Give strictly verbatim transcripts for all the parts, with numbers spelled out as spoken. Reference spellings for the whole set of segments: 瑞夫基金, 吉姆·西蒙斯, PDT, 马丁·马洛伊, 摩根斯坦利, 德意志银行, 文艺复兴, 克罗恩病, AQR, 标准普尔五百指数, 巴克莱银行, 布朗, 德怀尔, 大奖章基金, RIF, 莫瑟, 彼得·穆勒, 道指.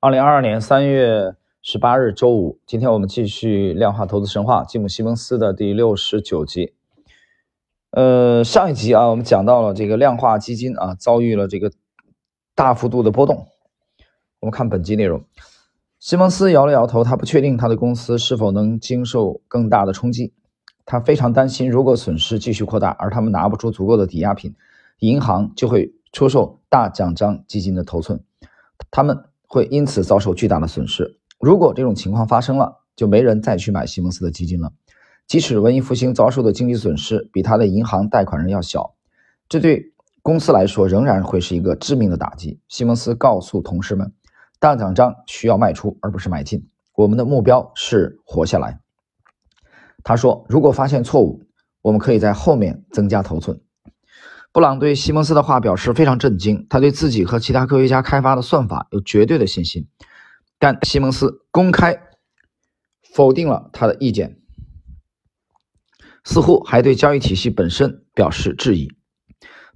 二零二二年三月十八日周五，今天我们继续量化投资神话吉姆·西蒙斯的第六十九集。呃，上一集啊，我们讲到了这个量化基金啊遭遇了这个大幅度的波动。我们看本集内容，西蒙斯摇了摇头，他不确定他的公司是否能经受更大的冲击，他非常担心如果损失继续扩大，而他们拿不出足够的抵押品，银行就会出售大奖章基金的头寸，他们会因此遭受巨大的损失。如果这种情况发生了，就没人再去买西蒙斯的基金了。即使文艺复兴遭受的经济损失比他的银行贷款人要小，这对公司来说仍然会是一个致命的打击。西蒙斯告诉同事们，大奖章需要卖出而不是买进，我们的目标是活下来。他说，如果发现错误，我们可以在后面增加头寸。布朗对西蒙斯的话表示非常震惊，他对自己和其他科学家开发的算法有绝对的信心，但西蒙斯公开否定了他的意见，似乎还对交易体系本身表示质疑。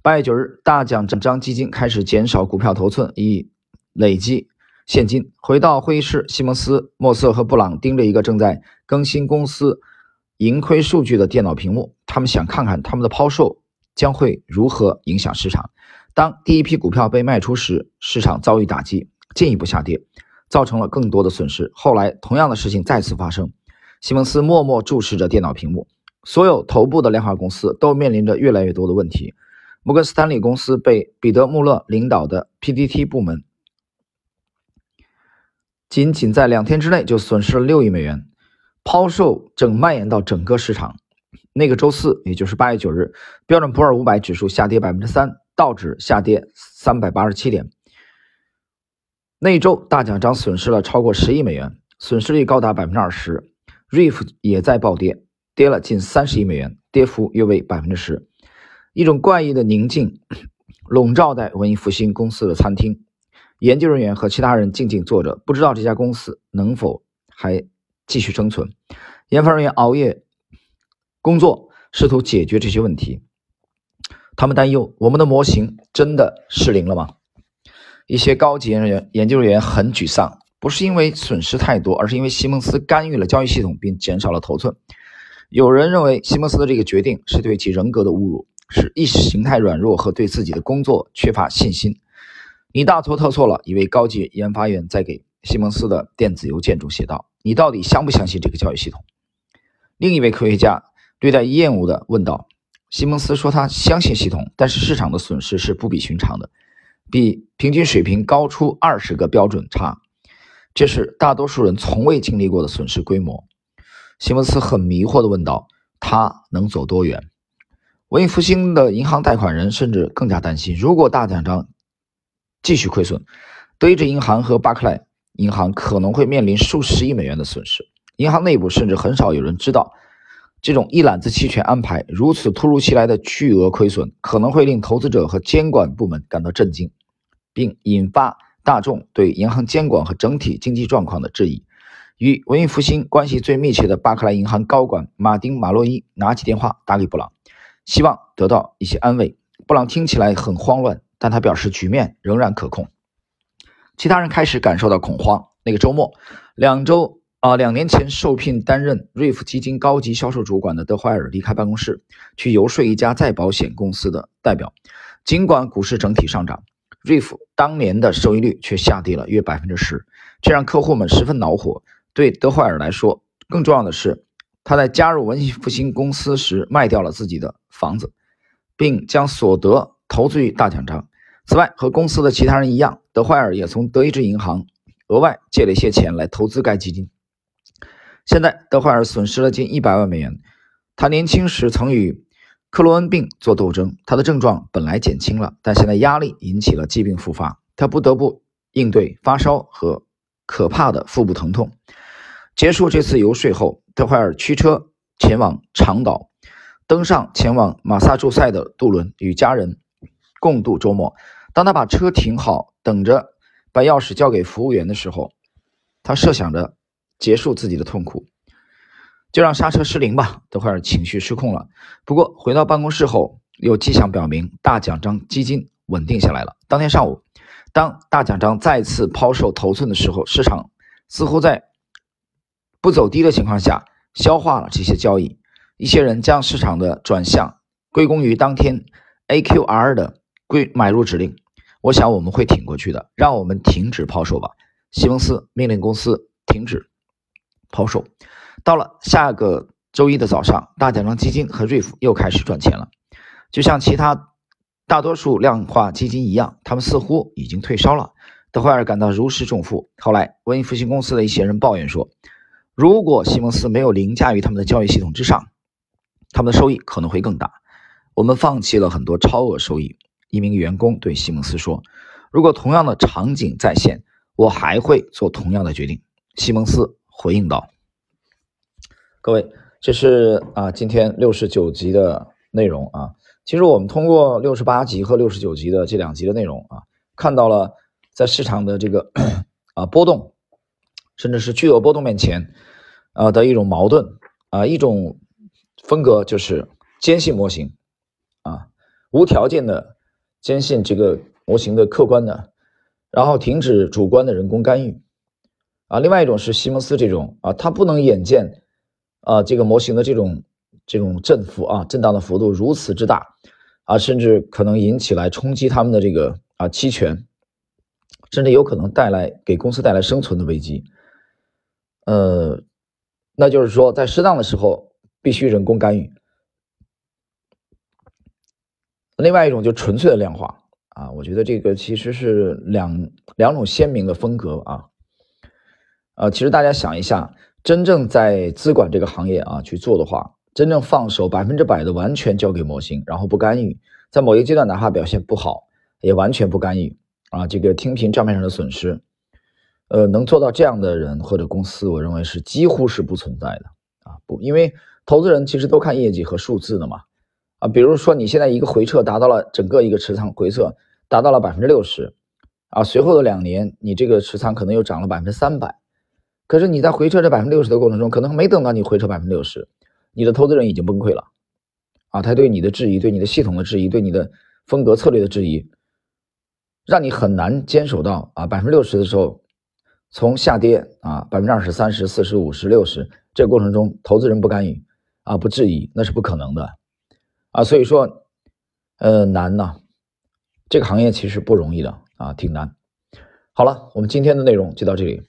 八月九日，大奖章基金开始减少股票头寸以累积现金。回到会议室，西蒙斯、莫瑟和布朗盯着一个正在更新公司盈亏数据的电脑屏幕，他们想看看他们的抛售将会如何影响市场。当第一批股票被卖出时，市场遭遇打击，进一步下跌，造成了更多的损失。后来同样的事情再次发生。西蒙斯默默注视着电脑屏幕，所有头部的量化公司都面临着越来越多的问题。摩根斯坦利公司被彼得·穆勒领导的 P D T 部门仅仅在两天之内就损失了六亿美元，抛售正蔓延到整个市场。那个周四，也就是八月九日，标准普尔五百指数下跌 百分之三， 道指下跌三百八十七点。那一周大奖章损失了超过十亿美元，损失率高达 百分之二十。 R I F 也在暴跌，跌了近三十亿美元，跌幅约为 百分之十。 一种怪异的宁静笼罩在文艺复兴公司的餐厅，研究人员和其他人静静坐着，不知道这家公司能否还继续生存。研发人员熬夜工作，试图解决这些问题。他们担忧，我们的模型真的失灵了吗？一些高级人员研究人员很沮丧，不是因为损失太多，而是因为西蒙斯干预了交易系统并减少了头寸。有人认为西蒙斯的这个决定是对其人格的侮辱，是意识形态软弱和对自己的工作缺乏信心。你大错特错了，一位高级研发员在给西蒙斯的电子邮件中写道，你到底相不相信这个交易系统？另一位科学家对待厌恶地问道，西蒙斯说他相信系统，但是市场的损失是不比寻常的，比平均水平高出二十个标准差，这是大多数人从未经历过的损失规模。西蒙斯很迷惑地问道，他能走多远？文艺复兴的银行贷款人甚至更加担心，如果大奖章继续亏损，德意志银行和巴克莱银行可能会面临数十亿美元的损失。银行内部甚至很少有人知道，这种一揽子期权安排，如此突如其来的巨额亏损可能会令投资者和监管部门感到震惊，并引发大众对银行监管和整体经济状况的质疑。与文艺复兴关系最密切的巴克莱银行高管马丁·马洛伊拿起电话打给布朗，希望得到一些安慰。布朗听起来很慌乱，但他表示局面仍然可控。其他人开始感受到恐慌。那个周末，两周啊，两年前受聘担任瑞夫基金高级销售主管的德怀尔离开办公室，去游说一家再保险公司的代表。尽管股市整体上涨，瑞夫当年的收益率却下跌了约 百分之十， 这让客户们十分恼火。对德怀尔来说，更重要的是，他在加入文艺复兴公司时卖掉了自己的房子，并将所得投资于大奖章。此外，和公司的其他人一样，德怀尔也从德意志银行额外借了一些钱来投资该基金。现在德怀尔损失了近一百万美元。他年轻时曾与克罗恩病做斗争，他的症状本来减轻了，但现在压力引起了疾病复发，他不得不应对发烧和可怕的腹部疼痛。结束这次游说后，德怀尔驱车前往长岛，登上前往马萨诸塞的渡轮，与家人共度周末。当他把车停好，等着把钥匙交给服务员的时候，他设想着结束自己的痛苦，就让刹车失灵吧。德怀尔情绪失控了。不过回到办公室后，有迹象表明大奖章基金稳定下来了。当天上午，当大奖章再次抛售头寸的时候，市场似乎在不走低的情况下消化了这些交易。一些人将市场的转向归功于当天 A Q R 的买入指令。我想我们会挺过去的，让我们停止抛售吧。西蒙斯命令公司停止抛售。到了下个周一的早上，大奖章基金和瑞夫又开始赚钱了。就像其他大多数量化基金一样，他们似乎已经退烧了。德怀尔感到如释重负。后来文艺复兴公司的一些人抱怨说，如果西蒙斯没有凌驾于他们的交易系统之上，他们的收益可能会更大。我们放弃了很多超额收益。一名员工对西蒙斯说，如果同样的场景再现，我还会做同样的决定。西蒙斯回应道。各位，这是啊今天六十九集的内容啊。其实我们通过六十八集和六十九集的这两集的内容啊，看到了在市场的这个啊波动，甚至是巨额波动面前啊的一种矛盾啊，一种风格就是坚信模型啊，无条件的坚信这个模型的客观的，然后停止主观的人工干预啊。另外一种是西蒙斯这种啊，他不能眼见啊这个模型的这种这种振幅啊震荡的幅度如此之大啊，甚至可能引起来冲击他们的这个啊期权，甚至有可能带来给公司带来生存的危机。呃，那就是说在适当的时候必须人工干预。另外一种就纯粹的量化啊，我觉得这个其实是两两种鲜明的风格啊。呃，其实大家想一下，真正在资管这个行业啊去做的话，真正放手百分之百的完全交给模型，然后不干预，在某一阶段哪怕表现不好，也完全不干预啊，这个听凭账面上的损失，呃，能做到这样的人或者公司，我认为是几乎是不存在的啊，不，因为投资人其实都看业绩和数字的嘛，啊，比如说你现在一个回撤达到了整个一个持仓回撤达到了 百分之六十 啊，随后的两年你这个持仓可能又涨了 百分之三百， 可是你在回撤这 百分之六十 的过程中，可能没等到你回撤 百分之六十， 你的投资人已经崩溃了啊，他对你的质疑，对你的系统的质疑，对你的风格策略的质疑，让你很难坚守到啊 百分之六十 的时候，从下跌啊 百分之二十、三十、四十、五十、六十 这个过程中投资人不干预啊，不质疑，那是不可能的啊，所以说，呃，难呐、啊，这个行业其实不容易的啊，挺难。好了，我们今天的内容就到这里。